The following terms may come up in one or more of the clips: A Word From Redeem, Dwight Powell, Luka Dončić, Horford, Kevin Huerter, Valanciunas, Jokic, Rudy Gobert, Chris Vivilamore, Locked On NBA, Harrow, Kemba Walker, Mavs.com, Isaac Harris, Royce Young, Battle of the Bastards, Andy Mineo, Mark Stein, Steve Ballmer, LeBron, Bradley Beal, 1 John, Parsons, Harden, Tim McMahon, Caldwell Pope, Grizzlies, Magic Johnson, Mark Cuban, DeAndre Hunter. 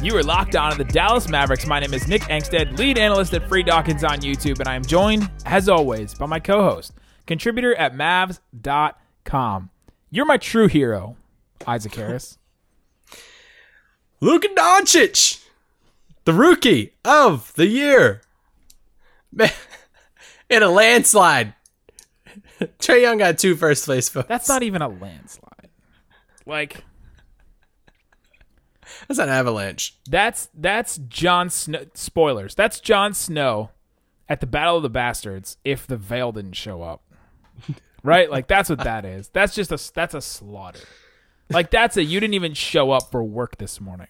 You are locked on to the Dallas Mavericks. My name is Nick Engstead, lead analyst at Free Dockets on YouTube, and I am joined, as always, by my co-host, contributor at Mavs.com. You're my true hero, Isaac Harris. Luka Dončić, the rookie of the year. Man, in a landslide. Trae Young got 2 first place votes. That's not even a landslide. Like... that's an avalanche. That's Jon Snow. Spoilers. That's Jon Snow at the Battle of the Bastards if the Vale didn't show up. Right? Like, that's what that is. That's just that's a slaughter. Like, that's a you didn't even show up for work this morning.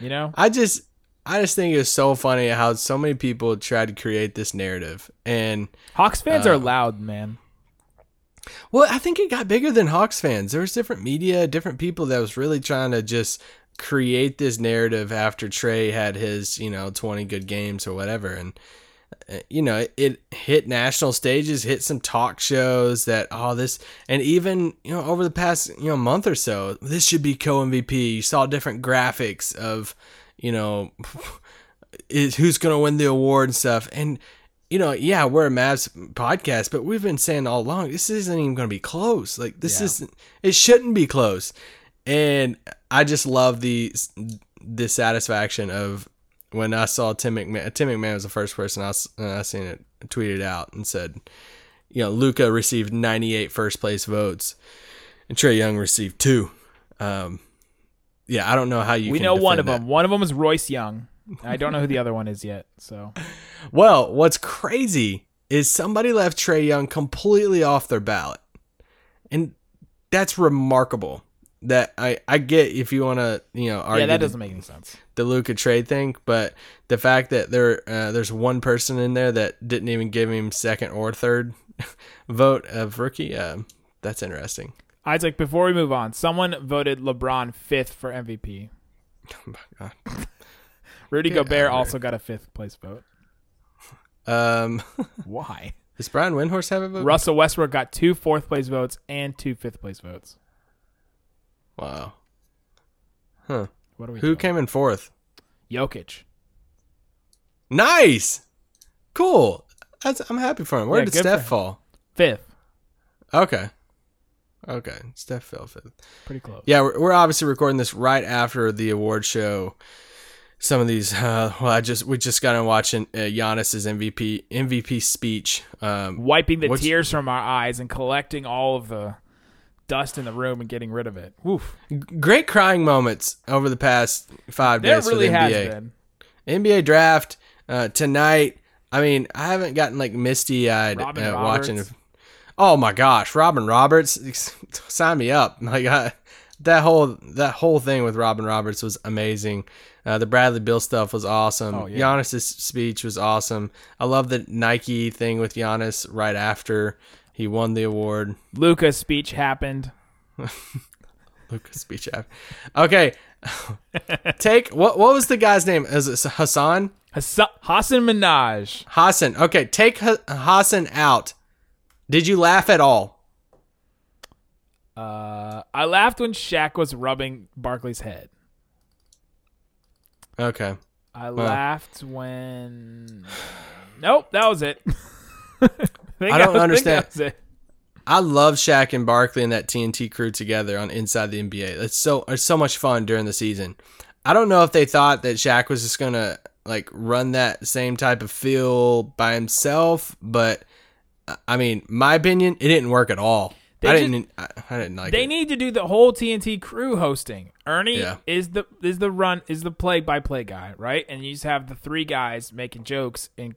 You know? I just think it's so funny how so many people try to create this narrative. And Hawks fans are loud, man. Well, I think it got bigger than Hawks fans. There was different media, different people that was really trying to just create this narrative after Trae had his, 20 good games or whatever. And, it hit national stages, hit some talk shows that, and even, over the past, month or so, this should be co-MVP. You saw different graphics of, who's going to win the award and stuff. And, we're a Mavs podcast, but we've been saying all along, this isn't even going to be close. Like, it shouldn't be close. And I just love the satisfaction of when I saw Tim McMahon. Tim McMahon was the first person I seen it tweeted out and said, Luka received 98 first place votes and Trae Young received 2. I don't know how you can defend one of them. One of them is Royce Young. I don't know who the other one is yet. So, well, what's crazy is somebody left Trae Young completely off their ballot, and that's remarkable. That I get if you want to, argue that doesn't make any sense. The Luka trade thing, but the fact that there's one person in there that didn't even give him second or third vote of rookie, that's interesting. Isaac, before we move on, someone voted LeBron 5th for MVP. Oh my god. Rudy Gobert also got a 5th place vote. Why? Does Brian Windhorst have a vote? Russell Westbrook got 2 4th place votes and 2 5th place votes. Wow. Huh. What are we doing? Came in 4th? Jokic. Nice. Cool. I'm happy for him. Where did Steph fall? 5th. Okay. Steph fell 5th. Pretty close. Yeah, we're obviously recording this right after the award show. Some of these, we just got in watching Giannis's MVP speech, wiping the tears from our eyes and collecting all of the dust in the room and getting rid of it. Woof. Great crying moments over the past 5 days. There really for the NBA. Has been. NBA draft tonight. I mean, I haven't gotten misty-eyed watching. Oh my gosh, Robin Roberts, sign me up! That whole thing with Robin Roberts was amazing. The Bradley Beal stuff was awesome. Oh, yeah. Giannis's speech was awesome. I love the Nike thing with Giannis right after he won the award. Luka's speech happened. Okay. Take what was the guy's name? Is it Hasan? Hasan Minhaj. Hasan. Okay, take Hasan out. Did you laugh at all? I laughed when Shaq was rubbing Barkley's head. Okay. Laughed when... Nope, that was it. I don't understand. I love Shaq and Barkley and that TNT crew together on Inside the NBA. It's so much fun during the season. I don't know if they thought that Shaq was just going to run that same type of feel by himself, but I mean, my opinion, it didn't work at all. I didn't like it. They need to do the whole TNT crew hosting. Ernie is the play-by-play guy, right? And you just have the 3 guys making jokes, and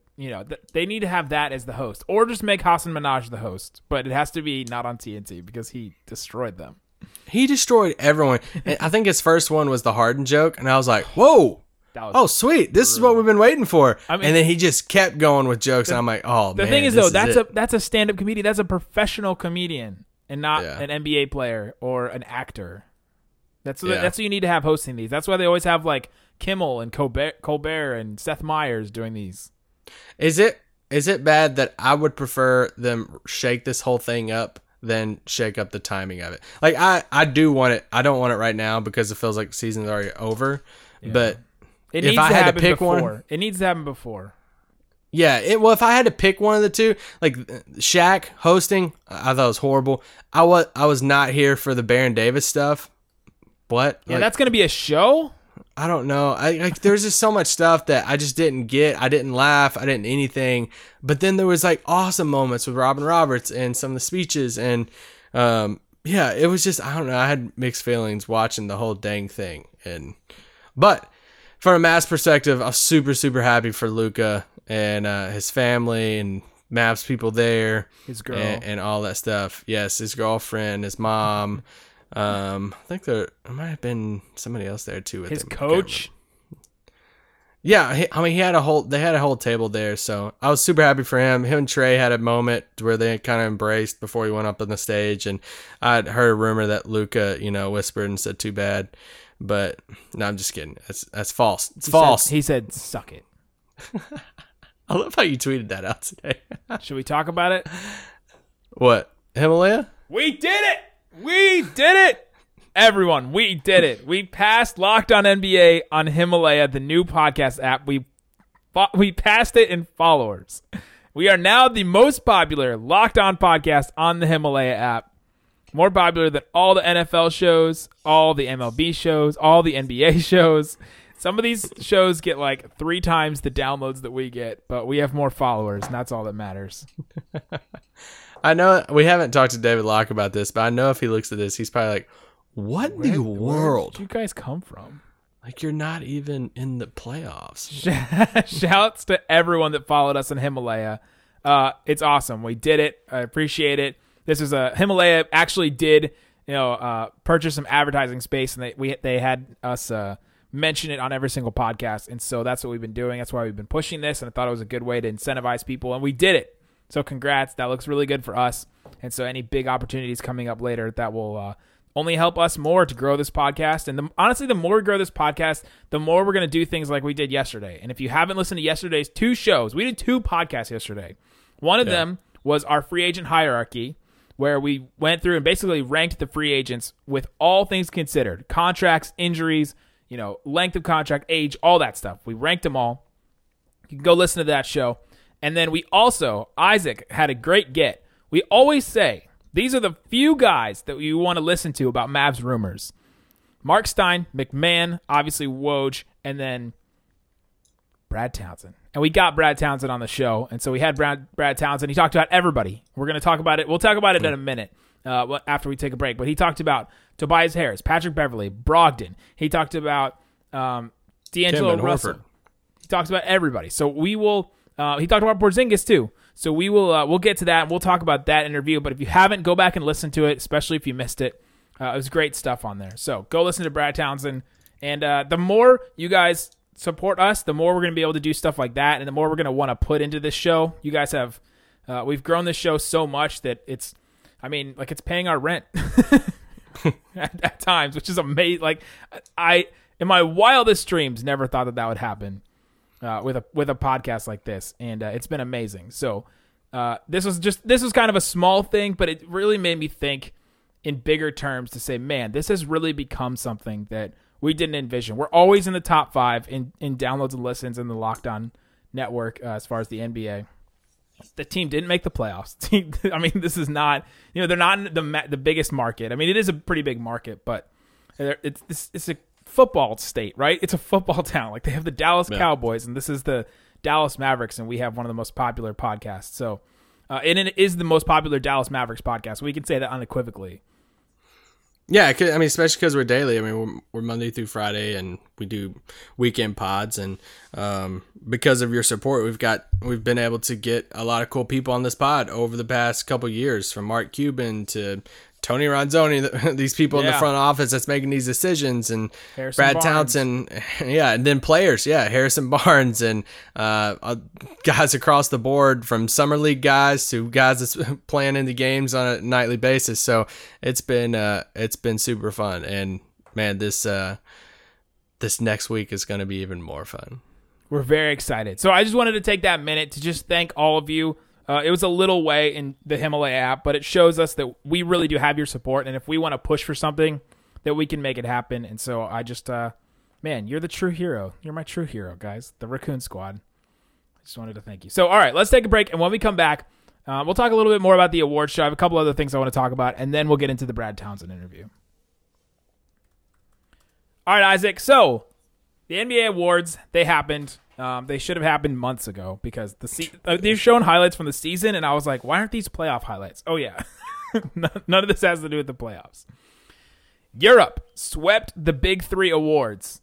they need to have that as the host, or just make Hasan Minhaj the host. But it has to be not on TNT because he destroyed them. He destroyed everyone. And I think his first one was the Harden joke, and I was like, "Whoa, Oh, sweet. This is what we've been waiting for. I mean, and then he just kept going with jokes. And I'm like, oh, man. The thing is, though, that's a stand-up comedian. That's a professional comedian and not an NBA player or an actor. That's what you need to have hosting these. That's why they always have, like, Kimmel and Colbert and Seth Meyers doing these. Is it bad that I would prefer them shake this whole thing up than shake up the timing of it? Like, I do want it. I don't want it right now because it feels like the season's already over. Yeah. But if I had to pick one, it needs to happen before. Yeah. If I had to pick one of the two, like Shaq hosting, I thought it was horrible. I was not here for the Baron Davis stuff. What? Yeah, like, that's going to be a show? I don't know. There's just so much stuff that I just didn't get. I didn't laugh. I didn't anything. But then there was like awesome moments with Robin Roberts and some of the speeches. And it was just, I don't know. I had mixed feelings watching the whole dang thing. But from a Mavs perspective, I was super, super happy for Luka and his family and Mavs people there. His girl. And all that stuff. Yes, his girlfriend, his mom. I think there might have been somebody else there too. With his coach. Yeah, he had they had a whole table there, so I was super happy for him. Him and Trae had a moment where they kind of embraced before he went up on the stage, and I'd heard a rumor that Luka, whispered and said, "Too bad," but no, I'm just kidding. That's false. It's false. He said, "Suck it." I love how you tweeted that out today. Should we talk about it? What, Himalaya? We did it. We did it, everyone. We did it. We passed Locked On NBA on Himalaya, the new podcast app. We passed it in followers. We are now the most popular Locked On podcast on the Himalaya app. More popular than all the NFL shows, all the MLB shows, all the NBA shows. Some of these shows get like 3 times the downloads that we get, but we have more followers, and that's all that matters. I know we haven't talked to David Locke about this, but I know if he looks at this, he's probably like, what in the world? Where did you guys come from? Like, you're not even in the playoffs. Shouts to everyone that followed us on Himalaya. It's awesome. We did it. I appreciate it. This is Himalaya actually did, purchase some advertising space, and they had us mention it on every single podcast. And so that's what we've been doing. That's why we've been pushing this. And I thought it was a good way to incentivize people. And we did it. So congrats. That looks really good for us. And so any big opportunities coming up later that will only help us more to grow this podcast. And honestly, the more we grow this podcast, the more we're going to do things like we did yesterday. And if you haven't listened to yesterday's 2 shows, we did 2 podcasts yesterday. One of them was our free agent hierarchy, where we went through and basically ranked the free agents with all things considered. Contracts, injuries, length of contract, age, all that stuff. We ranked them all. You can go listen to that show. And then Isaac had a great get. We always say, these are the few guys that you want to listen to about Mavs rumors. Mark Stein, McMahon, obviously Woj, and then Brad Townsend. And we got Brad Townsend on the show. And so we had Brad Townsend. He talked about everybody. We're going to talk about it. We'll talk about it in a minute after we take a break. But he talked about Tobias Harris, Patrick Beverley, Brogdon. He talked about D'Angelo Russell. Horford. He talked about everybody. So we will... he talked about Porzingis too, so we will we'll get to that and we'll talk about that interview. But if you haven't, go back and listen to it, especially if you missed it. It was great stuff on there. So go listen to Brad Townsend. And the more you guys support us, the more we're going to be able to do stuff like that, and the more we're going to want to put into this show. You guys have we've grown this show so much that it's paying our rent at times, which is amazing. Like I in my wildest dreams never thought that would happen. With a podcast like this, and it's been amazing. So this was kind of a small thing, but it really made me think in bigger terms to say, man, this has really become something that we didn't envision. We're always in the top 5 in downloads and listens in the Locked On Network as far as the NBA. The team didn't make the playoffs. This is not they're not in the biggest market. I mean, it is a pretty big market, but it's a football state, right? It's a football town. Like they have the Dallas Cowboys, and this is the Dallas Mavericks, and we have one of the most popular podcasts. So, and it is the most popular Dallas Mavericks podcast. We can say that unequivocally. Yeah, especially because we're daily. I mean, we're Monday through Friday, and we do weekend pods. And because of your support, we've been able to get a lot of cool people on this pod over the past couple years, from Mark Cuban to Tony Ronzoni, these people in the front office that's making these decisions, and Harrison Brad Barnes. Townsend, and then players, Harrison Barnes, and guys across the board, from summer league guys to guys that's playing in the games on a nightly basis. So it's been super fun, and man, this next week is going to be even more fun. We're very excited. So I just wanted to take that minute to just thank all of you. It was a little way in the Himalaya app, but it shows us that we really do have your support. And if we want to push for something, that we can make it happen. And so I just, you're the true hero. You're my true hero, guys. The Raccoon Squad. I just wanted to thank you. So, all right, let's take a break. And when we come back, we'll talk a little bit more about the awards show. I have a couple other things I want to talk about, and then we'll get into the Brad Townsend interview. All right, Isaac. So the NBA awards, they happened. They should have happened months ago, because they've shown highlights from the season, and I was like, why aren't these playoff highlights? Oh, yeah. None of this has to do with the playoffs. Europe swept the big three awards: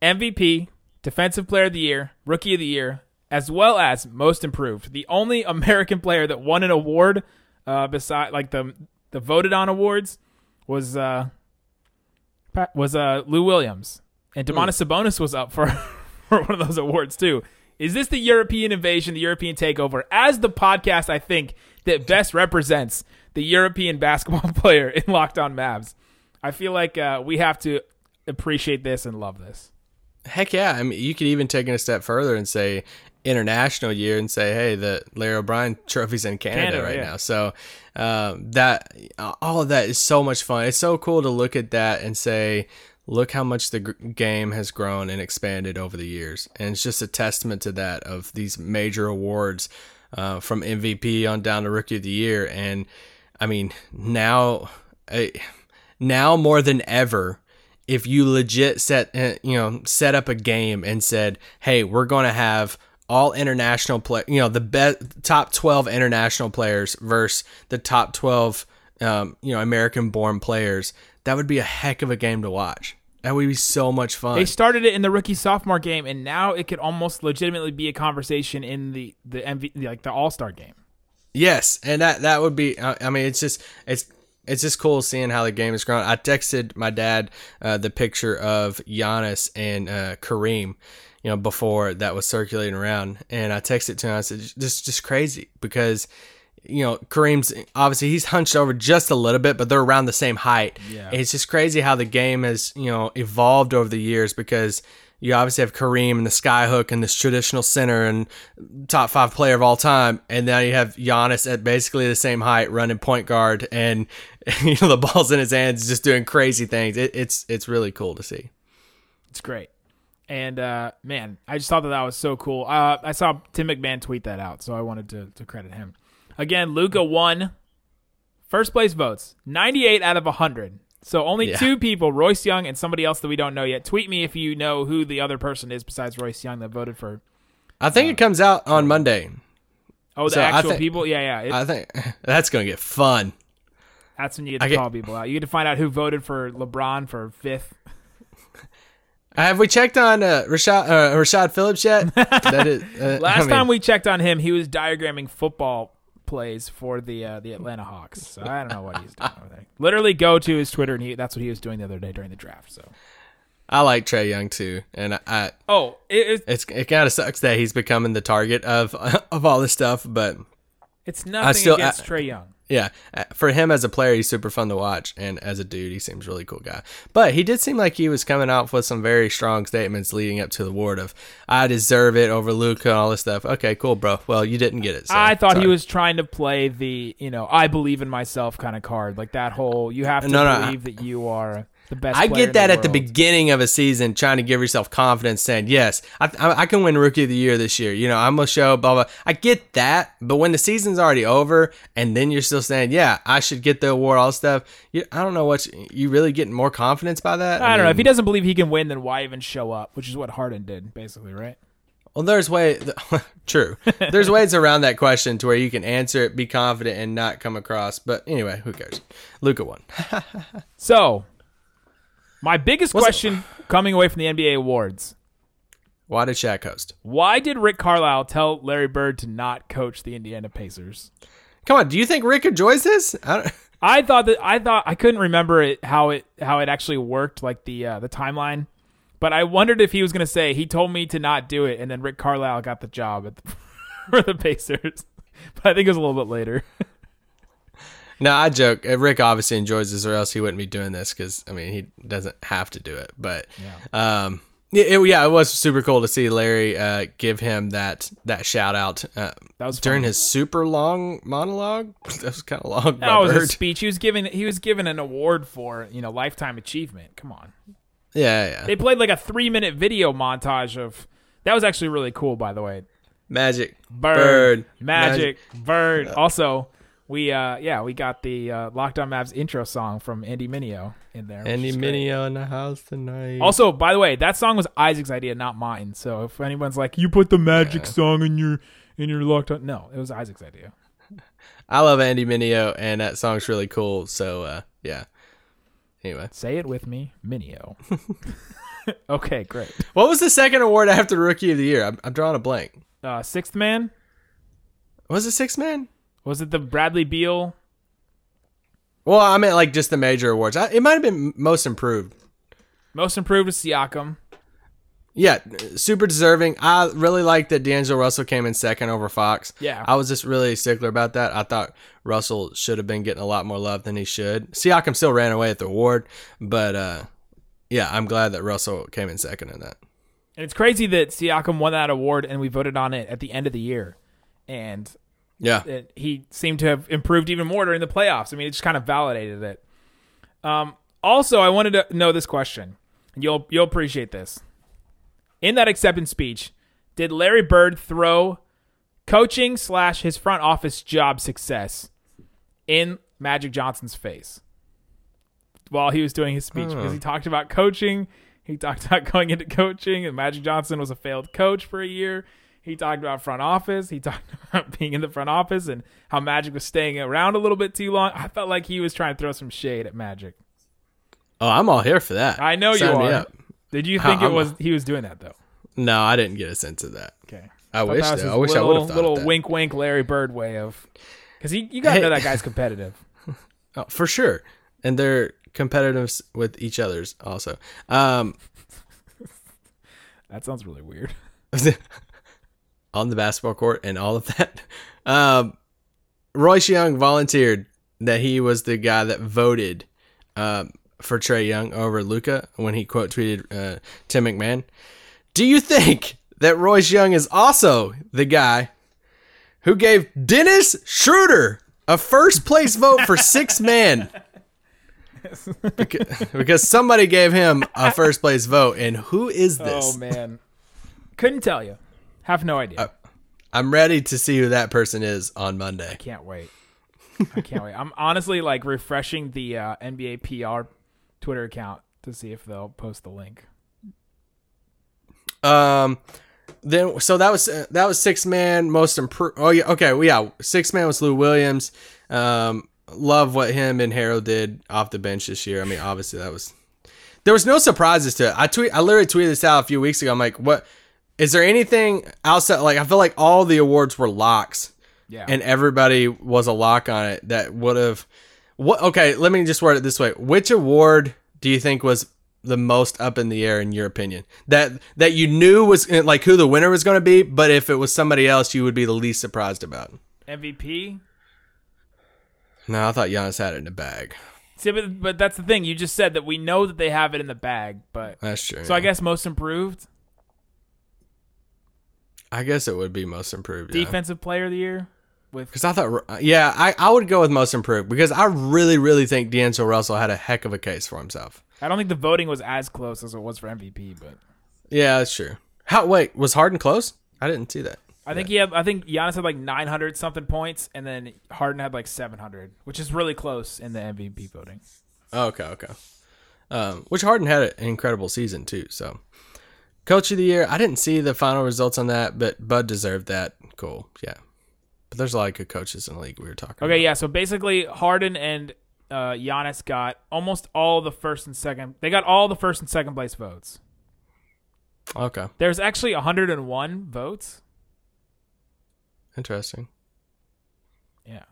MVP, Defensive Player of the Year, Rookie of the Year, as well as Most Improved. The only American player that won an award beside like the voted-on awards was Lou Williams. And Domantas Sabonis was up for one of those awards too. Is this the European invasion, the European takeover, as the podcast I think that best represents the European basketball player in Locked On Mavs? I feel like we have to appreciate this and love this. Heck yeah. I mean, you could even take it a step further and say international year and say, hey, the Larry O'Brien trophy's in Canada right now. So that all of that is so much fun. It's so cool to look at that and say, look how much the game has grown and expanded over the years. And it's just a testament to that, of these major awards from MVP on down to Rookie of the Year. And I mean, now more than ever, if you legit set up a game and said, hey, we're going to have all international play, the top 12 international players versus the top 12, American born players, that would be a heck of a game to watch. That would be so much fun. They started it in the rookie-sophomore game, and now it could almost legitimately be a conversation in the MVP, like the All-Star game. Yes, and that would be. I mean, it's just cool seeing how the game has grown. I texted my dad the picture of Giannis and Kareem, before that was circulating around, and I texted it to him. I said, "This is just crazy," because Kareem's obviously, he's hunched over just a little bit, but they're around the same height. Yeah. It's just crazy how the game has, evolved over the years, because you obviously have Kareem and the skyhook and this traditional center and top 5 player of all time. And now you have Giannis at basically the same height, running point guard, and the ball's in his hands, just doing crazy things. It's really cool to see. It's great. And, man, I just thought that was so cool. I saw Tim McMahon tweet that out, so I wanted to credit him. Again, Luka won. First place votes, 98 out of 100. So only two people, Royce Young and somebody else that we don't know yet. Tweet me if you know who the other person is besides Royce Young that voted for. I think it comes out on Monday. Oh, people? Yeah. I think that's going to get fun. That's when you get to call people out. You get to find out who voted for LeBron for fifth. Have we checked on Rashad Phillips yet? That is, Last time we checked on him, he was diagramming football plays for the Atlanta Hawks. So I don't know what he's doing over there. Literally go to his Twitter, and that's what he was doing the other day during the draft. So I like Trae Young too, and it kind of sucks that he's becoming the target of all this stuff, but it's nothing against Trae Young. Yeah, for him as a player, he's super fun to watch, and as a dude, he seems a really cool guy. But he did seem like he was coming out with some very strong statements leading up to the award of, I deserve it over Luka and all this stuff. Okay, cool, bro. Well, you didn't get it. So, I thought he was trying to play the, I believe in myself kind of card, like that whole, you have to believe that you are the best player. I get that at the beginning of a season, trying to give yourself confidence, saying, yes, I can win Rookie of the Year this year. I'm going to show blah, blah. I get that, but when the season's already over and then you're still saying, yeah, I should get the award, all stuff, I don't know what you really getting more confidence by that? I don't know. If he doesn't believe he can win, then why even show up, which is what Harden did, basically, right? Well, there's ways around that question to where you can answer it, be confident, and not come across. But anyway, who cares? Luka won. So, my biggest question coming away from the NBA awards: why did Shaq host? Why did Rick Carlisle tell Larry Bird to not coach the Indiana Pacers? Come on, do you think Rick enjoys this? I don't, I couldn't remember it how it actually worked, like the timeline. But I wondered if he was going to say, he told me to not do it, and then Rick Carlisle got the job for the Pacers. But I think it was a little bit later. No, I joke. Rick obviously enjoys this, or else he wouldn't be doing this, because, I mean, he doesn't have to do it. But, yeah, it was super cool to see Larry give him that shout-out during his super long monologue. That was kind of long. That was his speech. He was given an award for, lifetime achievement. Come on. Yeah. They played like a 3-minute video montage of... That was actually really cool, by the way. Magic Bird. Magic Bird. Also, we got the Locked On Mavs intro song from Andy Mineo in there. Andy Mineo in the house tonight. Also, by the way, that song was Isaac's idea, not mine. So if anyone's like, you put the Magic song in your Locked On... No, it was Isaac's idea. I love Andy Mineo, and that song's really cool. So, yeah. Anyway. Say it with me, Mineo. Okay, great. What was the second award after Rookie of the Year? I'm drawing a blank. Sixth Man? Was it Sixth Man? Was it the Bradley Beal? Well, I meant like just the major awards. It might have been Most Improved. Most Improved was Siakam. Yeah, super deserving. I really like that D'Angelo Russell came in second over Fox. Yeah. I was just really sickler about that. I thought Russell should have been getting a lot more love than he should. Siakam still ran away at the award, but I'm glad that Russell came in second in that. And it's crazy that Siakam won that award and we voted on it at the end of the year. And he seemed to have improved even more during the playoffs. I mean, it just kind of validated it. Also, I wanted to know this question. You'll appreciate this. In that acceptance speech, did Larry Bird throw coaching / his front office job success in Magic Johnson's face while he was doing his speech? Because he talked about coaching. He talked about going into coaching, and Magic Johnson was a failed coach for a year. He talked about front office. He talked about being in the front office and how Magic was staying around a little bit too long. I felt like he was trying to throw some shade at Magic. Oh, I'm all here for that. I know you are. Did you think he was doing that, though? No, I didn't get a sense of that. Okay. I wish I would have thought little that. Wink, Larry Bird way of... Because you got to know that guy's competitive. Oh, for sure. And they're competitive with each other's also. That sounds really weird. On the basketball court and all of that. Royce Young volunteered that he was the guy that voted... for Trae Young over Luka when he quote tweeted Tim McMahon. Do you think that Royce Young is also the guy who gave Dennis Schroeder a first place vote for Sixth Man? Because somebody gave him a first place vote, and who is this? Oh man, couldn't tell you. Have no idea. I'm ready to see who that person is on Monday. I can't wait. I'm honestly like refreshing the NBA PR Twitter account to see if they'll post the link. That was Sixth Man Most Improved. Oh yeah, okay, Sixth Man was Lou Williams. Love what him and Harrow did off the bench this year. I mean, obviously there was no surprises to it. I literally tweeted this out a few weeks ago. I'm like, what is there anything outside? Like, I feel like all the awards were locks. Yeah. And everybody was a lock on it that would have... Okay, let me just word it this way. Which award do you think was the most up in the air in your opinion? That you knew was like who the winner was going to be, but if it was somebody else, you would be the least surprised about? MVP? No, I thought Giannis had it in the bag. See, but that's the thing. You just said that we know that they have it in the bag, but... That's true. So yeah. I guess Most Improved? I guess it would be Most Improved. Defensive Player of the Year? Because I thought, I would go with Most Improved because I really, really think D'Angelo Russell had a heck of a case for himself. I don't think the voting was as close as it was for MVP, but yeah, that's true. Was Harden close? I didn't see that. I think Giannis had like 900 something points, and then Harden had like 700, which is really close in the MVP voting. Okay. Which Harden had an incredible season too. So, Coach of the Year, I didn't see the final results on that, but Bud deserved that. Cool, yeah. But there's a lot of good coaches in the league we were talking about. Okay, yeah, so basically Harden and Giannis got almost all the first and second. They got all the first and second place votes. Okay. There's actually 101 votes. Interesting. Yeah,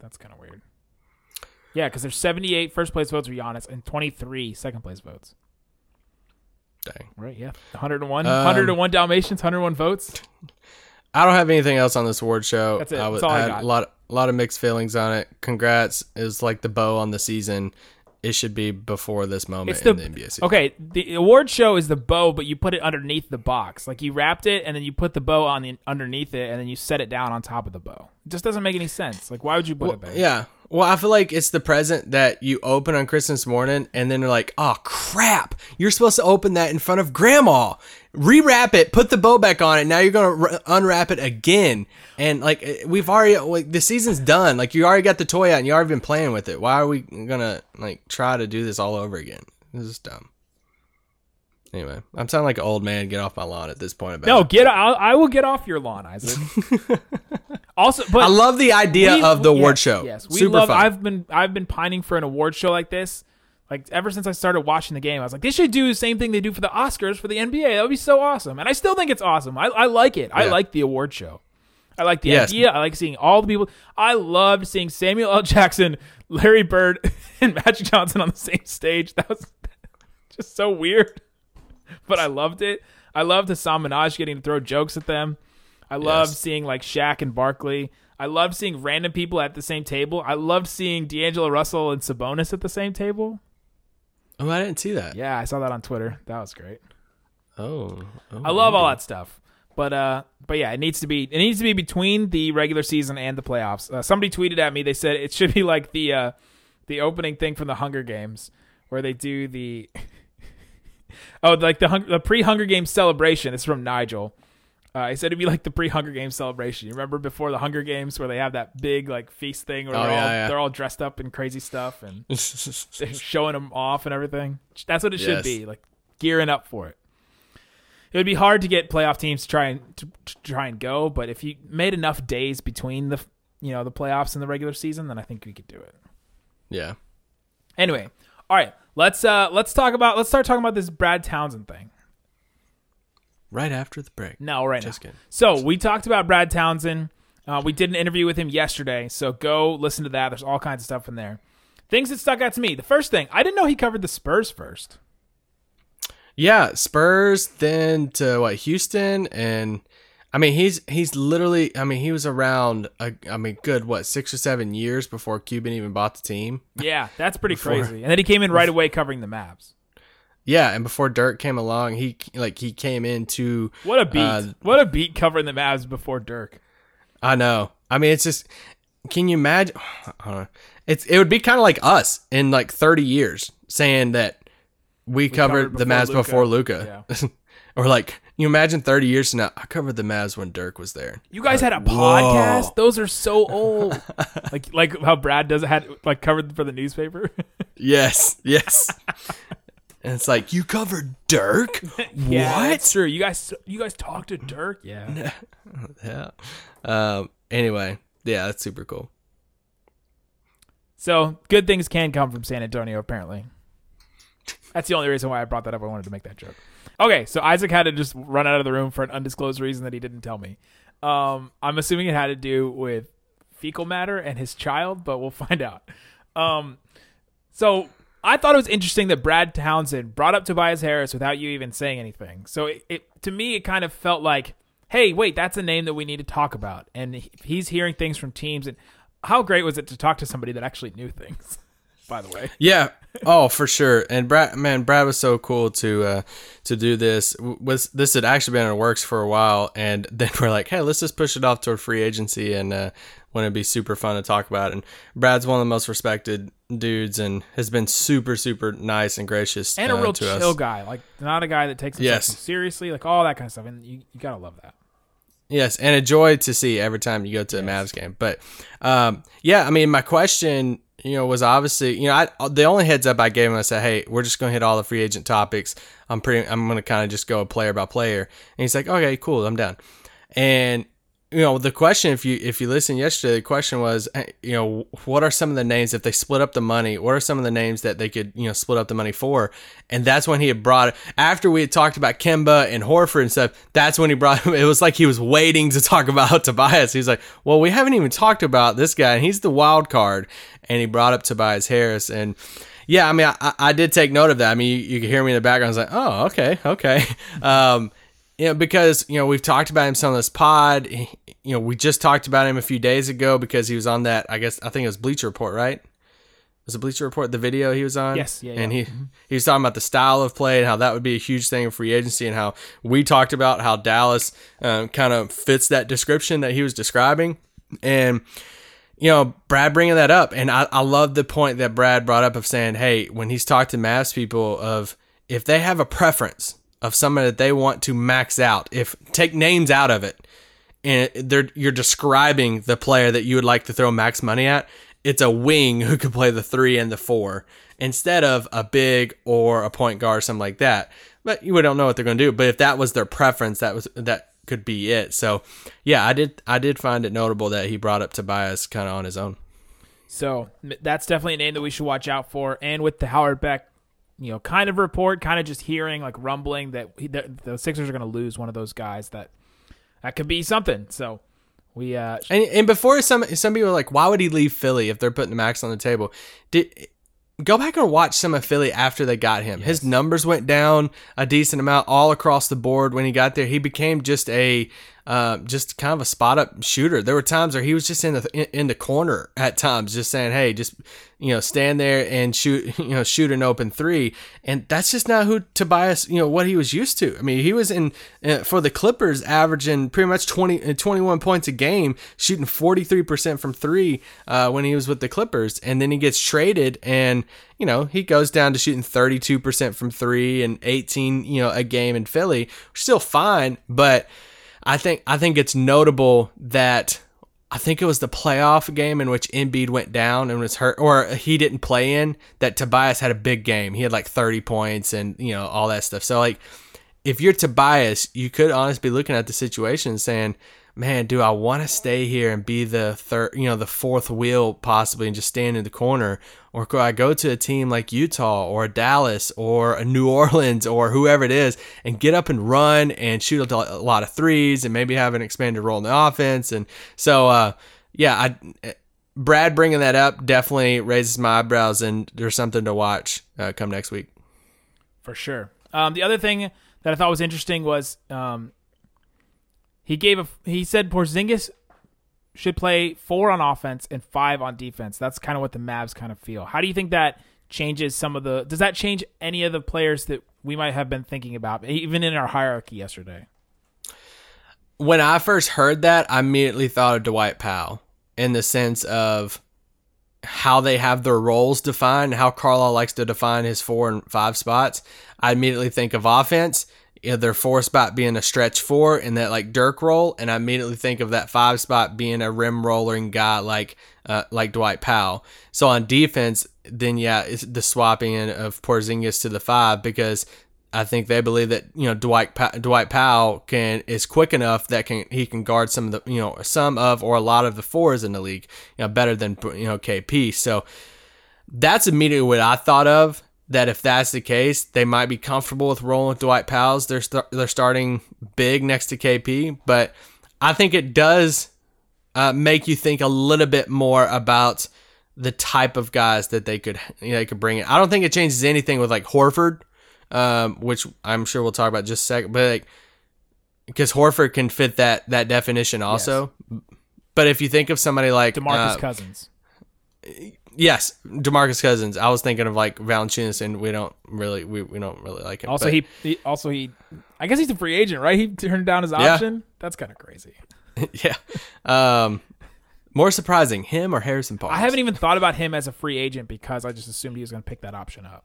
that's kind of weird. Yeah, because there's 78 first place votes for Giannis and 23 second place votes. Dang. Right, yeah. 101 Dalmatians, 101 votes. I don't have anything else on this award show. That's it. That's all I got. A lot of mixed feelings on it. Congrats is like the bow on the season. It should be before this moment in the NBA season. Okay, the award show is the bow, but you put it underneath the box. Like you wrapped it, and then you put the bow on underneath it, and then you set it down on top of the bow. It just doesn't make any sense. Like, why would you put it back? Yeah. Well, I feel like it's the present that you open on Christmas morning, and then you're like, oh, crap. You're supposed to open that in front of Grandma. Rewrap it, put the bow back on it. Now you're going to unwrap it again. And, like, we've already, like, the season's done. Like, you already got the toy out, and you already been playing with it. Why are we going to, like, try to do this all over again? This is dumb. Anyway, I'm sounding like an old man. Get off my lawn at this point. I will get off your lawn, Isaac. Also, but I love the idea of the award show. Yes, we super love. Fun. I've been pining for an award show like this, like ever since I started watching the game. I was like, they should do the same thing they do for the Oscars for the NBA. That would be so awesome. And I still think it's awesome. I like it. Yeah. I like the award show. I like the idea. I like seeing all the people. I loved seeing Samuel L. Jackson, Larry Bird, and Magic Johnson on the same stage. That was just so weird. But I loved it. I loved Hasan Minhaj getting to throw jokes at them. I loved seeing like Shaq and Barkley. I loved seeing random people at the same table. I loved seeing D'Angelo Russell and Sabonis at the same table. Oh, I didn't see that. Yeah, I saw that on Twitter. That was great. Oh I love all that stuff. But yeah, it needs to be between the regular season and the playoffs. Somebody tweeted at me. They said it should be like the opening thing from the Hunger Games, where they do the. Oh, like the pre-Hunger Games celebration. It's from Nigel. He said it'd be like the pre-Hunger Games celebration. You remember before the Hunger Games where they have that big like feast thing where they're all dressed up in crazy stuff and they're showing them off and everything. That's what it should be, like gearing up for it. It would be hard to get playoff teams to try and go, but if you made enough days between the the playoffs and the regular season, then I think we could do it. Yeah. Anyway, all right. Let's start talking about this Brad Townsend thing. Right after the break. No, right now. Just kidding. So we talked about Brad Townsend. We did an interview with him yesterday, so go listen to that. There's all kinds of stuff in there. Things that stuck out to me. The first thing, I didn't know he covered the Spurs first. Yeah, Spurs, then to Houston, and I mean he's literally. I mean he was around. Good 6 or 7 years before Cuban even bought the team. Yeah, that's pretty crazy. And then he came in right away covering the Mavs. Yeah, and before Dirk came along, he came into what a beat. What a beat covering the Mavs before Dirk. I know. I mean, it's just can you imagine? I don't know. It would be kind of like us in like 30 years saying that we covered the Mavs before Luka, yeah. Or like you imagine 30 years from now, I covered the Mavs when Dirk was there. You guys had a podcast. Those are so old. like how Brad had covered for the newspaper. Yes. And it's like, you covered Dirk? Yeah, what? That's true. You guys talked to Dirk? Yeah. Yeah. Anyway, yeah, that's super cool. So, good things can come from San Antonio, apparently. That's the only reason why I brought that up. I wanted to make that joke. Okay, so Isaac had to just run out of the room for an undisclosed reason that he didn't tell me. I'm assuming it had to do with fecal matter and his child, but we'll find out. So... I thought it was interesting that Brad Townsend brought up Tobias Harris without you even saying anything. So it kind of felt like, hey, wait, that's a name that we need to talk about. And he's hearing things from teams. And how great was it to talk to somebody that actually knew things, by the way? Yeah. Oh, for sure. And Brad was so cool to do this. This had actually been in the works for a while. And then we're like, hey, let's just push it off toward free agency and when it'd be super fun to talk about. And Brad's one of the most respected dudes and has been super, super nice and gracious and a real chill guy, like not a guy that takes himself seriously, like all that kind of stuff. And you gotta love that. Yes, and a joy to see every time you go to a Mavs game. But I mean, my question, was obviously, the only heads up I gave him, I said, hey, we're just gonna hit all the free agent topics. I'm gonna kind of just go player by player, and he's like, okay, cool, I'm down. And you know, the question, if you listened yesterday, the question was, you know, what are some of the names, if they split up the money, what are some of the names that they could, you know, split up the money for? And that's when he had brought it. After we had talked about Kemba and Horford and stuff, that's when he brought him. It was like he was waiting to talk about Tobias. He's like, well, we haven't even talked about this guy, and he's the wild card. And he brought up Tobias Harris. And yeah, I mean, I did take note of that. I mean, you could hear me in the background. I was like, oh, okay. You know, because, you know, we've talked about him some on this pod. You know, we just talked about him a few days ago because he was on that, I think it was Bleacher Report, right? Was it Bleacher Report, the video he was on? Yes. Yeah, and he was talking about the style of play and how that would be a huge thing in free agency, and how we talked about how Dallas kind of fits that description that he was describing. And, you know, Brad bringing that up. And I love the point that Brad brought up of saying, hey, when he's talked to Mavs people of if they have a preference of someone that they want to max out, if take names out of it, and you're describing the player that you would like to throw max money at, it's a wing who can play the 3 and the 4 instead of a big or a point guard or something like that. But you don't know what they're going to do. But if that was their preference, that could be it. So yeah, I did find it notable that he brought up Tobias kind of on his own. So that's definitely a name that we should watch out for. And with the Howard Beck, you know, kind of report, kind of just hearing like rumbling that the Sixers are going to lose one of those guys, that could be something. So we and before some people are like, why would he leave Philly if they're putting the max on the table? Go back and watch some of Philly after they got him. Yes. His numbers went down a decent amount all across the board when he got there. He became just a just kind of a spot up shooter. There were times where he was just in the corner at times, just saying, "Hey, just, you know, stand there and shoot, you know, shoot an open 3." And that's just not who Tobias, you know, what he was used to. I mean, he was in for the Clippers, averaging pretty much 21 points a game, shooting 43% from 3 when he was with the Clippers, and then he gets traded, and you know, he goes down to shooting 32% from 3 and 18, you know, a game in Philly. Still fine, but I think it's notable that I think it was the playoff game in which Embiid went down and was hurt, or he didn't play in, that Tobias had a big game. He had like 30 points and, you know, all that stuff. So like, if you're Tobias, you could honestly be looking at the situation and saying, man, do I want to stay here and be the third, you know, the fourth wheel possibly, and just stand in the corner? Or could I go to a team like Utah or Dallas or New Orleans or whoever it is and get up and run and shoot a lot of 3s and maybe have an expanded role in the offense? And so, Brad bringing that up definitely raises my eyebrows, and there's something to watch come next week. For sure. The other thing that I thought was interesting was, he said Porzingis should play 4 on offense and 5 on defense. That's kind of what the Mavs kind of feel. How do you think that changes does that change any of the players that we might have been thinking about, even in our hierarchy yesterday? When I first heard that, I immediately thought of Dwight Powell in the sense of how they have their roles defined, how Carlisle likes to define his 4 and 5 spots. I immediately think of offense. You know, their 4 spot being a stretch 4 in that like Dirk role, and I immediately think of that 5 spot being a rim rollering guy like Dwight Powell. So on defense, then yeah, it's the swapping in of Porzingis to the 5, because I think they believe that, you know, Dwight Powell is quick enough that he can guard some of the, you know, some of or a lot of the 4s in the league, you know, better than, you know, KP. So that's immediately what I thought of. That if that's the case, they might be comfortable with rolling with Dwight Powell. They're starting big next to KP, but I think it does make you think a little bit more about the type of guys that they could, you know, they could bring in. I don't think it changes anything with like Horford, which I'm sure we'll talk about in just a second, but like, because Horford can fit that definition also. Yes. But if you think of somebody like DeMarcus Cousins. Yes, DeMarcus Cousins. I was thinking of like Valanciunas, and we don't really like him. Also, he I guess he's a free agent, right? He turned down his option. Yeah. That's kind of crazy. Yeah. More surprising, him or Harrison Barnes? I haven't even thought about him as a free agent because I just assumed he was going to pick that option up.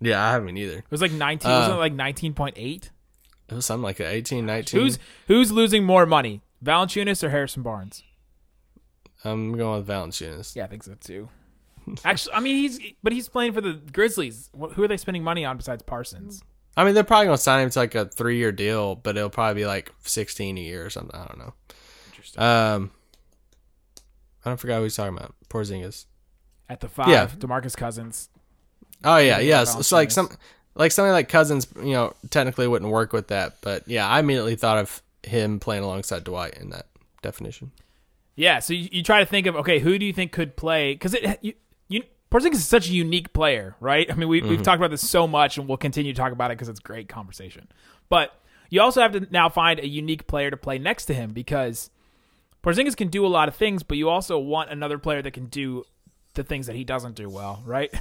Yeah, I haven't either. It was like 19. Wasn't it like 19.8? It was something like 18, 19. Who's losing more money, Valanciunas or Harrison Barnes? I'm going with Valanciunas. Yeah, I think so too. Actually, I mean, he's playing for the Grizzlies. Who are they spending money on besides Parsons? I mean, they're probably gonna sign him to like a 3-year deal, but it'll probably be like $16 a year or something. I don't know. Interesting. I forgot who he's talking about. Porzingis. At the 5, yeah. DeMarcus Cousins. Oh yeah, yeah. So like something like Cousins, you know, technically wouldn't work with that, but yeah, I immediately thought of him playing alongside Dwight in that definition. Yeah, so you try to think of, okay, who do you think could play? Because Porzingis is such a unique player, right? I mean, we've talked about this so much, and we'll continue to talk about it because it's great conversation. But you also have to now find a unique player to play next to him, because Porzingis can do a lot of things, but you also want another player that can do the things that he doesn't do well, right?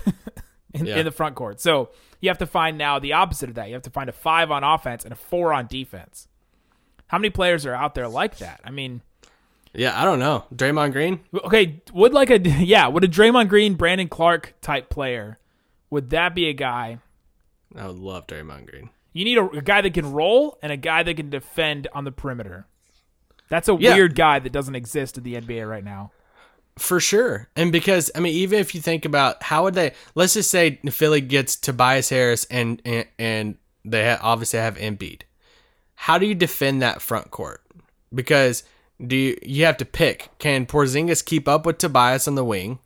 in the front court. So you have to find now the opposite of that. You have to find a 5 on offense and a 4 on defense. How many players are out there like that? I mean... Yeah, I don't know. Draymond Green? Okay, would a Draymond Green, Brandon Clark type player, would that be a guy? I would love Draymond Green. You need a guy that can roll and a guy that can defend on the perimeter. That's a weird guy that doesn't exist in the NBA right now. For sure. And because, I mean, even if you think about how would they, let's just say Philly gets Tobias Harris and they obviously have Embiid. How do you defend that front court? Because... you have to pick, can Porzingis keep up with Tobias on the wing,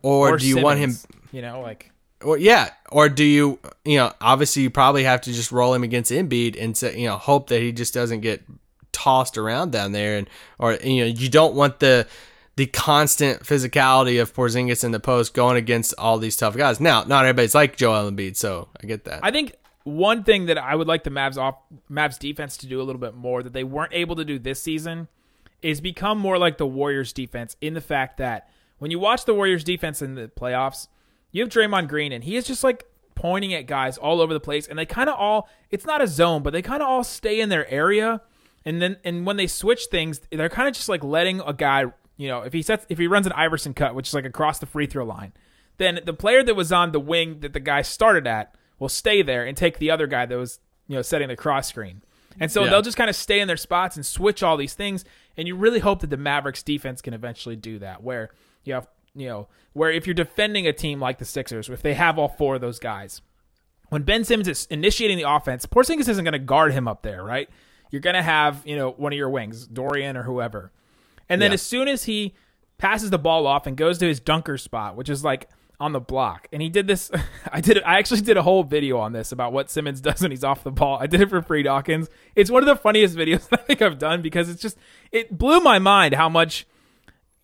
or do you Simmons, want him, you know, like, well, yeah, or do you know, obviously you probably have to just roll him against Embiid and say, you know, hope that he just doesn't get tossed around down there, or you know, you don't want the constant physicality of Porzingis in the post going against all these tough guys. Now, not everybody's like Joel Embiid, so I get that. I think one thing that I would like the Mavs defense to do a little bit more that they weren't able to do this season is become more like the Warriors defense, in the fact that when you watch the Warriors defense in the playoffs, you have Draymond Green, and he is just like pointing at guys all over the place, and they kind of all, it's not a zone, but they kind of all stay in their area, and when they switch things, they're kind of just like letting a guy, you know, if he runs an Iverson cut, which is like across the free throw line, then the player that was on the wing that the guy started at will stay there and take the other guy that was, you know, setting the cross screen. And so they'll just kind of stay in their spots and switch all these things. And you really hope that the Mavericks defense can eventually do that, where you have, you know, where if you're defending a team like the Sixers, if they have all 4 of those guys, when Ben Simmons is initiating the offense, Porzingis isn't going to guard him up there, right? You're going to have, you know, one of your wings, Dorian or whoever. And then as soon as he passes the ball off and goes to his dunker spot, which is like on the block. And he did this. I actually did a whole video on this about what Simmons does when he's off the ball. I did it for Free Dawkins. It's one of the funniest videos I think I've done, because it's just, it blew my mind how much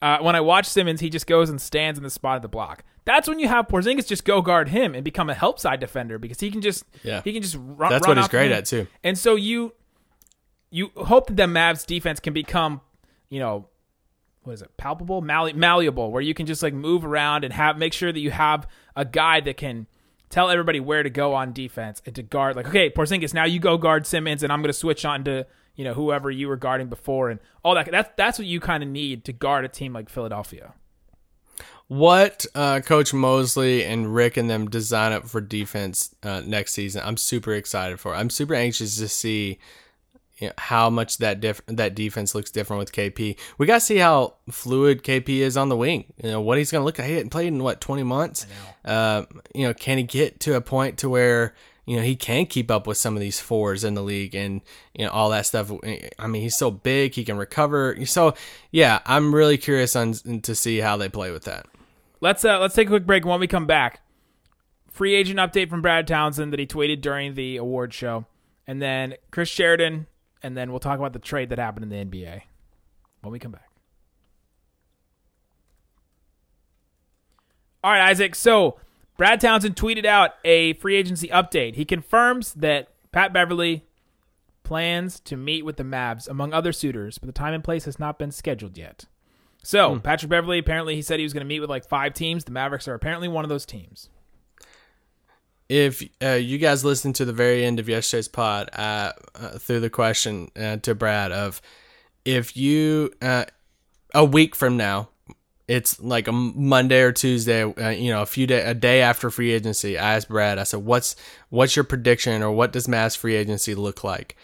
when I watch Simmons, he just goes and stands in the spot of the block. That's when you have Porzingis just go guard him and become a help side defender, because he can just, run. That's what he's great at too. And so you hope that the Mavs defense can become, you know, what is it? Palpable, malleable, where you can just like move around and make sure that you have a guy that can tell everybody where to go on defense and to guard. Like, okay, Porzingis, now you go guard Simmons, and I'm going to switch on to, you know, whoever you were guarding before, and all that. That's what you kind of need to guard a team like Philadelphia. What Coach Mosley and Rick and them design up for defense next season, I'm super excited for. I'm super anxious to see, you know, how much that defense looks different with KP. We got to see how fluid KP is on the wing. You know what he's going to look at. He hadn't played in 20 months. You know, can he get to a point to where, you know, he can keep up with some of these 4s in the league and, you know, all that stuff. I mean, he's so big, he can recover. So yeah, I'm really curious to see how they play with that. Let's take a quick break. When we come back, free agent update from Brad Townsend that he tweeted during the award show, and then Chris Sheridan. And then we'll talk about the trade that happened in the NBA when we come back. All right, Isaac. So Brad Townsend tweeted out a free agency update. He confirms that Pat Beverley plans to meet with the Mavs, among other suitors, but the time and place has not been scheduled yet. So Patrick Beverley, apparently he said he was going to meet with like 5 teams. The Mavericks are apparently one of those teams. If you guys listened to the very end of yesterday's pod, I threw the question to Brad of, if you a week from now, it's like a Monday or Tuesday, you know, a day after free agency, I asked Brad, I said, what's your prediction, or what does Mavs free agency look like?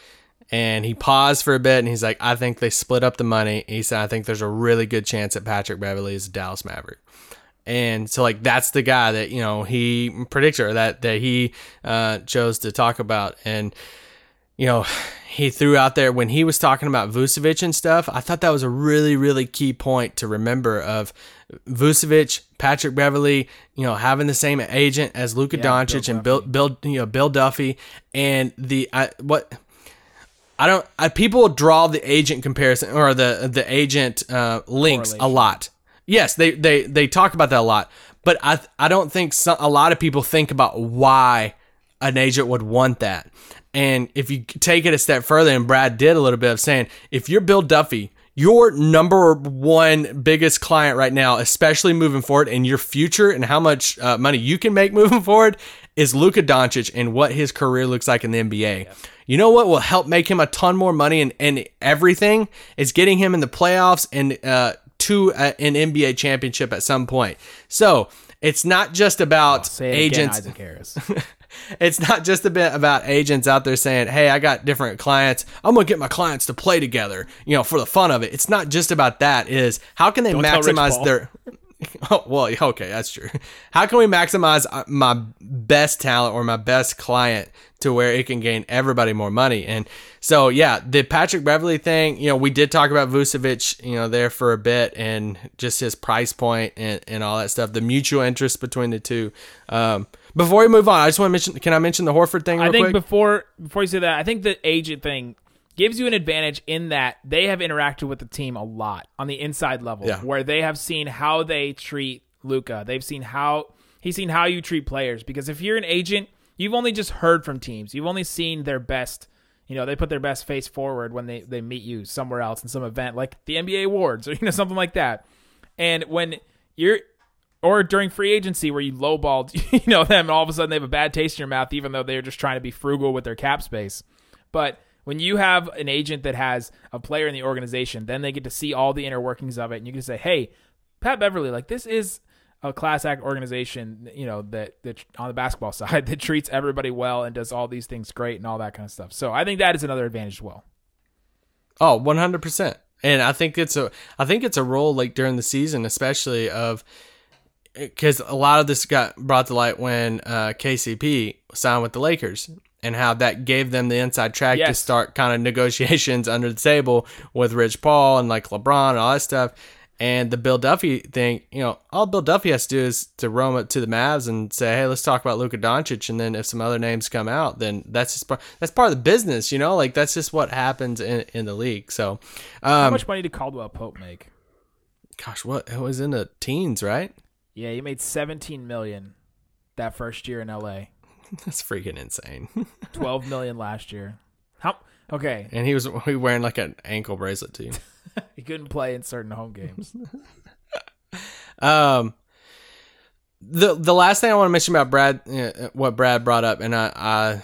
And he paused for a bit, and he's like, I think they split up the money. He said, I think there's a really good chance that Patrick Beverley is a Dallas Maverick. And so, like, that's the guy that, you know, he predicted, or that he chose to talk about. And you know, he threw out there when he was talking about Vucevic and stuff. I thought that was a really, really key point to remember of Vucevic, Patrick Beverley, you know, having the same agent as Luka Dončić and Bill Duffy, and people draw the agent comparison or the agent links a lot. Yes, they talk about that a lot, but I don't think a lot of people think about why an agent would want that. And if you take it a step further, and Brad did a little bit of saying, if you're Bill Duffy, your number one biggest client right now, especially moving forward in your future and how much money you can make moving forward, is Luka Dončić and what his career looks like in the NBA. Yeah. You know what will help make him a ton more money and everything is getting him in the playoffs and to an NBA championship at some point. So it's not just about agents. Again, Isaac Harris. It's not just a bit about agents out there saying, hey, I got different clients. I'm going to get my clients to play together, you know, for the fun of it. It's not just about that. Is how can they maximize their... Oh, well, okay, that's true. How can we maximize my best talent or my best client to where it can gain everybody more money? And so, yeah, the Patrick Beverley thing, you know, we did talk about Vucevic, you know, there for a bit and just his price point and all that stuff, the mutual interest between the two. Before we move on, I just want to mention, can I mention the Horford thing real quick? I think before you say that, I think the agent thing gives you an advantage in that they have interacted with the team a lot on the inside level, where they have seen how they treat Luka. They've seen how he's seen how you treat players, because if you're an agent, you've only just heard from teams. You've only seen their best, you know, they put their best face forward when they meet you somewhere else in some event like the NBA awards or, you know, something like that. And when you're, or during free agency where you lowballed, you know, them, and all of a sudden they have a bad taste in your mouth, even though they're just trying to be frugal with their cap space. But when you have an agent that has a player in the organization, then they get to see all the inner workings of it. And you can say, hey, Pat Beverley, like, this is a class act organization, you know, that on the basketball side that treats everybody well and does all these things great and all that kind of stuff. So I think that is another advantage as well. Oh, 100%. And I think it's a role like during the season, especially of, because a lot of this got brought to light when KCP signed with the Lakers and how that gave them the inside track to start kind of negotiations under the table with Rich Paul and like LeBron and all that stuff. And the Bill Duffy thing, you know, all Bill Duffy has to do is to roam up to the Mavs and say, hey, let's talk about Luka Dončić. And then if some other names come out, then that's just that's part of the business, you know, like that's just what happens in the league. So how much money did Caldwell Pope make? Gosh, it was in the teens, right? Yeah, he made $17 million that first year in LA. That's freaking insane. $12 million last year. How? Okay. And he was wearing like an ankle bracelet too. He couldn't play in certain home games. The last thing I want to mention about Brad, what Brad brought up, and I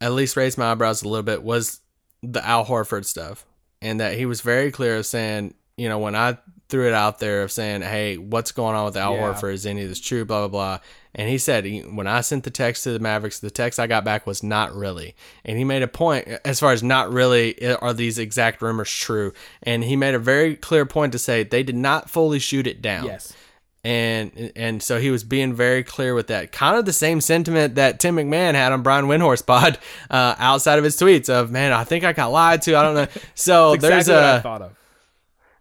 at least raised my eyebrows a little bit, was the Al Horford stuff, and that he was very clear of saying, you know, when I threw it out there of saying, hey, what's going on with Al Horford? Is any of this true? Blah, blah, blah. And he said, when I sent the text to the Mavericks, the text I got back was not really. And he made a point as far as not really are these exact rumors true. And he made a very clear point to say they did not fully shoot it down. Yes. And so he was being very clear with that. Kind of the same sentiment that Tim McMahon had on Brian Windhorst pod outside of his tweets of, man, I think I got lied to. I don't know. So exactly there's what I thought of.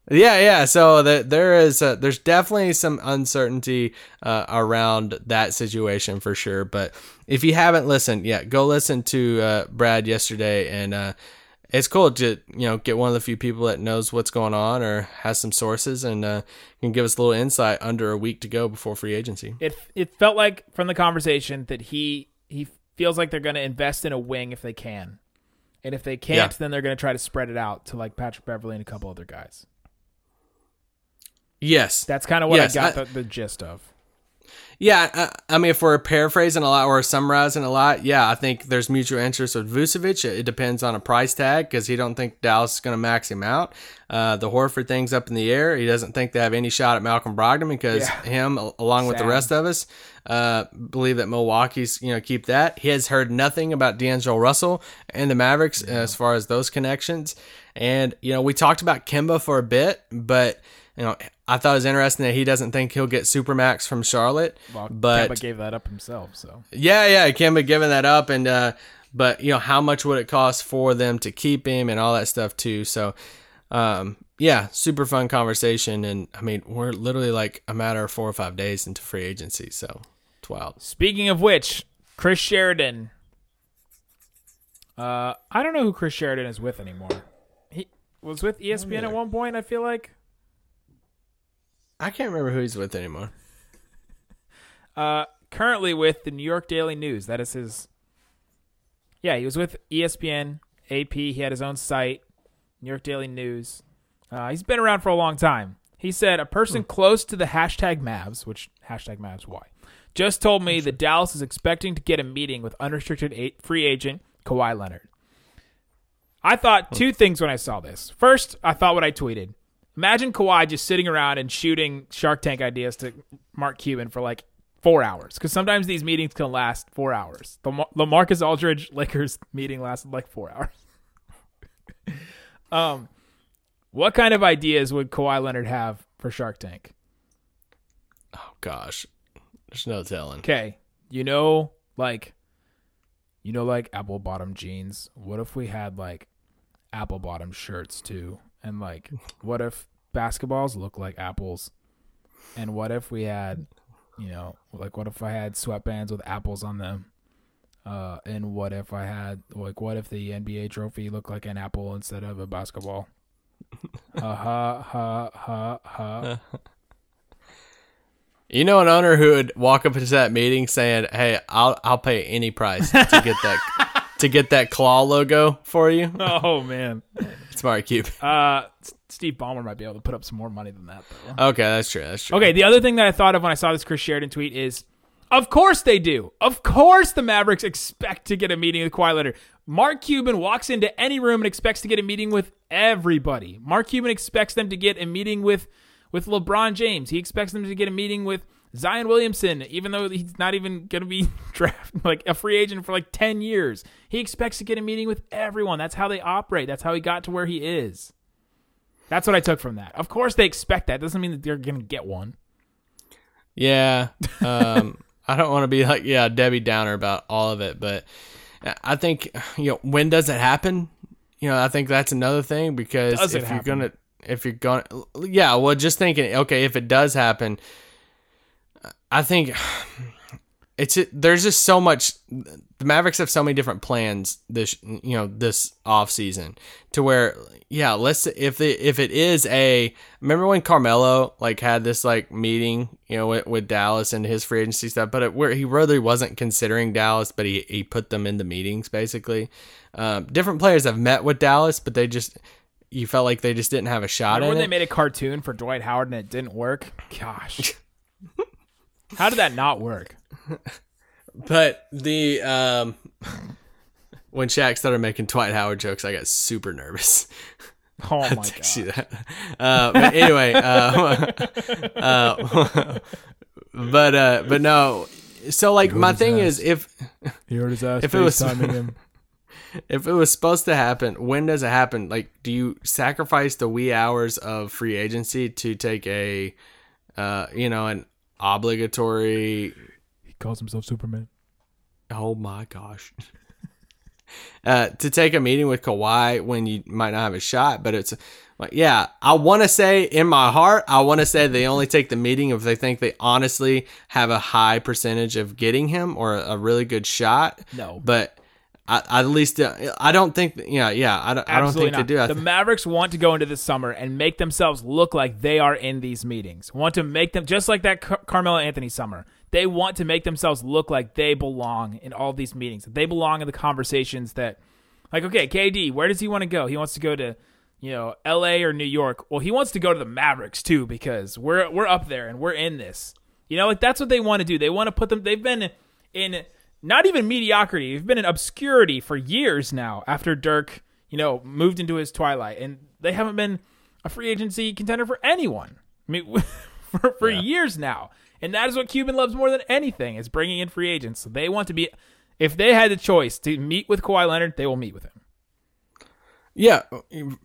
Yeah. So there's definitely some uncertainty around that situation for sure. But if you haven't listened yet, go listen to Brad yesterday, and it's cool to, you know, get one of the few people that knows what's going on or has some sources and can give us a little insight under a week to go before free agency. It felt like from the conversation that he feels like they're going to invest in a wing if they can, and if they can't, then they're going to try to spread it out to like Patrick Beverley and a couple other guys. Yes. That's kind of what I got the gist of. Yeah, I mean, if we're paraphrasing a lot or summarizing a lot, I think there's mutual interest with Vucevic. It depends on a price tag because he don't think Dallas is going to max him out. The Horford thing's up in the air. He doesn't think they have any shot at Malcolm Brogdon because him, along with the rest of us, believe that Milwaukee's, you know, keep that. He has heard nothing about D'Angelo Russell and the Mavericks as far as those connections. And, you know, we talked about Kemba for a bit, but... You know, I thought it was interesting that he doesn't think he'll get Supermax from Charlotte. Well, but Kemba gave that up himself. So Kemba giving that up, and But, you know, how much would it cost for them to keep him and all that stuff too? So, yeah, super fun conversation. And, I mean, we're literally like a matter of 4 or 5 days into free agency. So, it's wild. Speaking of which, Chris Sheridan. I don't know who Chris Sheridan is with anymore. He was with ESPN at one point, I feel like. I can't remember who he's with anymore. Currently with the New York Daily News. That is his... Yeah, he was with ESPN, AP. He had his own site, New York Daily News. He's been around for a long time. He said, a person close to the hashtag Mavs, which hashtag Mavs, why, just told me that Dallas is expecting to get a meeting with unrestricted free agent Kawhi Leonard. I thought two things when I saw this. First, I thought what I tweeted. Imagine Kawhi just sitting around and shooting Shark Tank ideas to Mark Cuban for like 4 hours, because sometimes these meetings can last 4 hours. The LaMarcus Aldridge Lakers meeting lasted like 4 hours. What kind of ideas would Kawhi Leonard have for Shark Tank? Oh, gosh. There's no telling. Okay. You know, like apple bottom jeans. What if we had like apple bottom shirts too? And like, what if basketballs look like apples? And what if we had, you know, like, what if I had sweatbands with apples on them? And what if I had, like, what if the NBA trophy looked like an apple instead of a basketball? You know, an owner who would walk up into that meeting saying, "Hey, I'll pay any price to get that claw logo for you." Oh man, it's Mark Cuban. Steve Ballmer might be able to put up some more money than that, though. Okay, that's true. That's true. Okay, the other thing that I thought of when I saw this Chris Sheridan tweet is, of course they do. Of course the Mavericks expect to get a meeting with Kawhi Leonard. Mark Cuban walks into any room and expects to get a meeting with everybody. Mark Cuban expects them to get a meeting with LeBron James. He expects them to get a meeting with Zion Williamson, even though he's not even going to be drafted like a free agent for like 10 years. He expects to get a meeting with everyone. That's how they operate. That's how he got to where he is. That's what I took from that. Of course they expect that. Doesn't mean that they're going to get one. Yeah. I don't want to be like, yeah, Debbie Downer about all of it, but I think, you know, when does it happen? You know, I think that's another thing, because just thinking, okay, if it does happen, I think there's just so much. The Mavericks have so many different plans this off season to where, yeah, remember when Carmelo like had this like meeting, you know, with Dallas and his free agency stuff, but where he really wasn't considering Dallas, but he put them in the meetings basically. Different players have met with Dallas, but you felt like they just didn't have a shot. Remember when they made a cartoon for Dwight Howard and it didn't work? Gosh. How did that not work? But the when Shaq started making Dwight Howard jokes, I got super nervous. Oh my god! But anyway, but no. So like my thing is, if it was supposed to happen, when does it happen? Like, do you sacrifice the wee hours of free agency to take a an obligatory? He calls himself Superman. Oh my gosh. To take a meeting with Kawhi when you might not have a shot, but it's like, yeah, I want to say in my heart, I want to say they only take the meeting if they think they honestly have a high percentage of getting him or a really good shot. No, but I don't think, I don't think they do. The Mavericks want to go into this summer and make themselves look like they are in these meetings. Want to make them just like that Carmelo Anthony summer. They want to make themselves look like they belong in all these meetings. They belong in the conversations that, like, okay, KD, where does he want to go? He wants to go to, you know, LA or New York. Well, he wants to go to the Mavericks too, because we're up there and we're in this. You know, like, that's what they want to do. They want to put them. They've been in. Not even mediocrity. They've been in obscurity for years now after Dirk, you know, moved into his twilight. And they haven't been a free agency contender for anyone. I mean, for years now. And that is what Cuban loves more than anything, is bringing in free agents. So they want to be – if they had the choice to meet with Kawhi Leonard, they will meet with him. Yeah,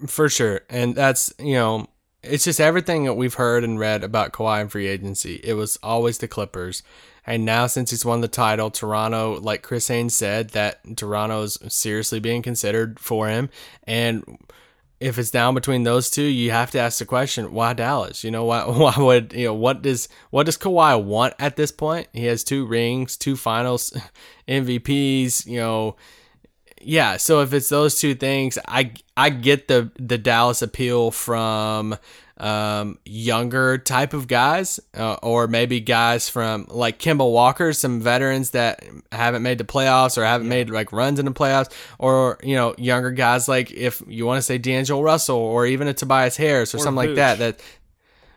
for sure. And that's, you know, It's just everything that we've heard and read about Kawhi and free agency. It was always the Clippers. And now since he's won the title, Toronto, like Chris Haynes said, that Toronto's seriously being considered for him. And if it's down between those two, you have to ask the question, why Dallas? You know, why would, you know, what does Kawhi want at this point? He has 2 rings, 2 finals, MVPs, you know. Yeah, so if it's those two things, I get the Dallas appeal from younger type of guys, or maybe guys from like Kemba Walker, some veterans that haven't made the playoffs or haven't made like runs in the playoffs, or, you know, younger guys like, if you want to say, D'Angelo Russell or even a Tobias Harris or something Vooch. Like that,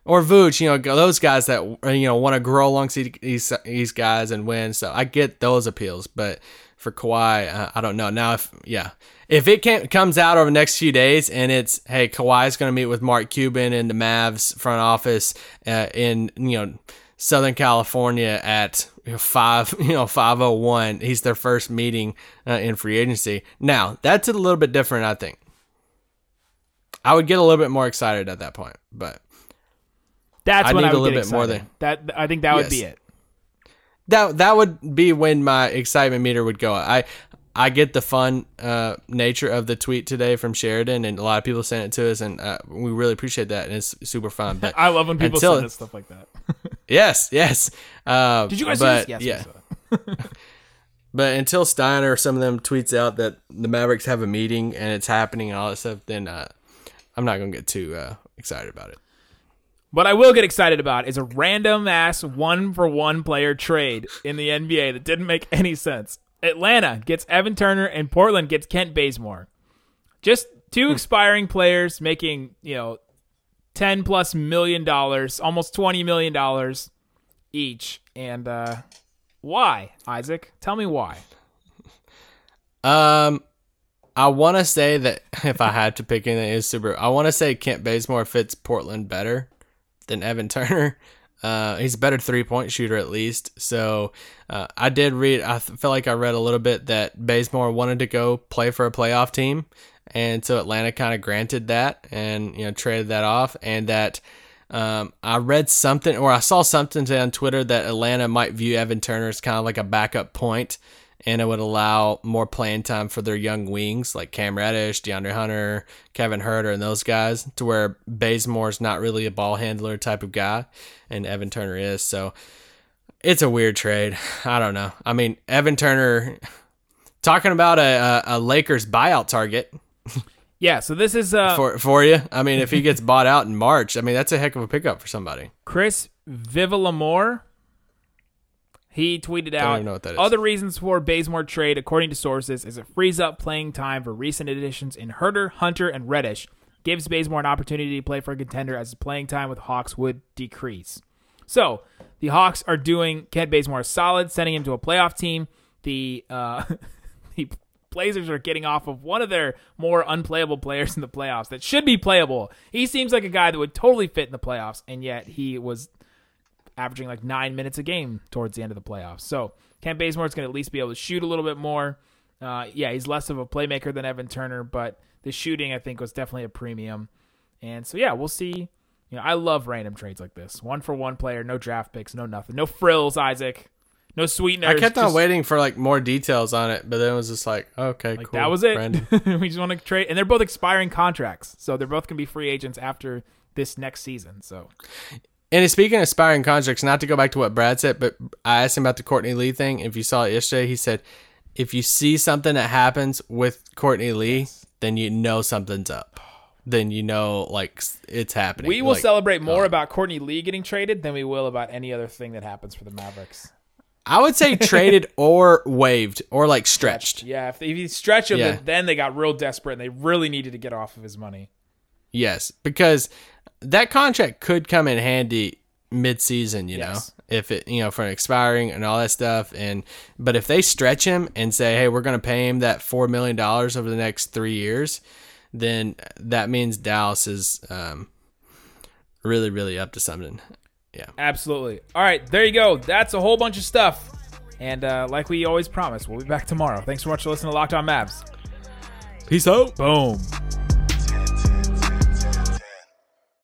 or Vooch, you know, those guys that, you know, want to grow along these guys and win. So I get those appeals, but for Kawhi, I don't know. Now, if it comes out over the next few days and it's, hey, Kawhi's going to meet with Mark Cuban in the Mavs front office in, you know, Southern California at 5:01. He's their first meeting in free agency. Now, that's a little bit different, I think. I would get a little bit more excited at that point, but that's when I would get excited. More than that. I think that would be it. That would be when my excitement meter would go. I get the fun nature of the tweet today from Sheridan, and a lot of people sent it to us, and we really appreciate that, and it's super fun. But I love when people send us stuff like that. Yes. Did you guys see this? Yes, yeah. But until Steiner or some of them tweets out that the Mavericks have a meeting and it's happening and all that stuff, then I'm not going to get too excited about it. What I will get excited about is a random ass 1-for-1 player trade in the NBA that didn't make any sense. Atlanta gets Evan Turner and Portland gets Kent Bazemore. Just 2 expiring players making, you know, $10+ million, almost $20 million each. And why, Isaac? Tell me why. I want to say that if I had to pick anything, it was super. I want to say Kent Bazemore fits Portland better than Evan Turner. He's a better 3-point shooter at least. So I felt like I read a little bit that Bazemore wanted to go play for a playoff team. And so Atlanta kind of granted that and, you know, traded that off. And that I read something, or I saw something today on Twitter, that Atlanta might view Evan Turner as kind of like a backup point, and it would allow more playing time for their young wings like Cam Reddish, DeAndre Hunter, Kevin Huerter, and those guys, to where Bazemore's not really a ball handler type of guy, and Evan Turner is. So it's a weird trade. I don't know. I mean, Evan Turner, talking about a Lakers buyout target. Yeah, so this is... for you. I mean, if he gets bought out in March, I mean, that's a heck of a pickup for somebody. Chris Vivilamore. He tweeted out, other reasons for Bazemore trade, according to sources, is it frees up playing time for recent additions in Huerter, Hunter, and Reddish. Gives Bazemore an opportunity to play for a contender, as his playing time with Hawks would decrease. So, the Hawks are doing Kent Bazemore solid, sending him to a playoff team. The Blazers are getting off of one of their more unplayable players in the playoffs that should be playable. He seems like a guy that would totally fit in the playoffs, and yet he was averaging like 9 minutes a game towards the end of the playoffs. So Kent Bazemore is going to at least be able to shoot a little bit more. He's less of a playmaker than Evan Turner, but the shooting, I think, was definitely a premium. And so, yeah, we'll see. You know, I love random trades like this. 1-for-1 player, no draft picks, no nothing. No frills, Isaac. No sweeteners. I kept on waiting for like more details on it, but then it was just like, okay, like, cool. That was it. We just want to trade. And they're both expiring contracts, so they're both going to be free agents after this next season. So... And speaking of aspiring contracts, not to go back to what Brad said, but I asked him about the Courtney Lee thing. If you saw it yesterday, he said, if you see something that happens with Courtney Lee, then you know something's up. Then you know, like, it's happening. We will celebrate more about Courtney Lee getting traded than we will about any other thing that happens for the Mavericks. I would say traded or waived or, like, stretched. Yeah, if you stretch him, then they got real desperate and they really needed to get off of his money. Yes, because... that contract could come in handy mid-season, you know, if it, you know, for an expiring and all that stuff. But if they stretch him and say, hey, we're going to pay him that $4 million over the next 3 years, then that means Dallas is really, really up to something. Yeah, absolutely. All right, there you go. That's a whole bunch of stuff. And like we always promise, we'll be back tomorrow. Thanks so much for listening to Locked On Mavs. Peace out. Boom.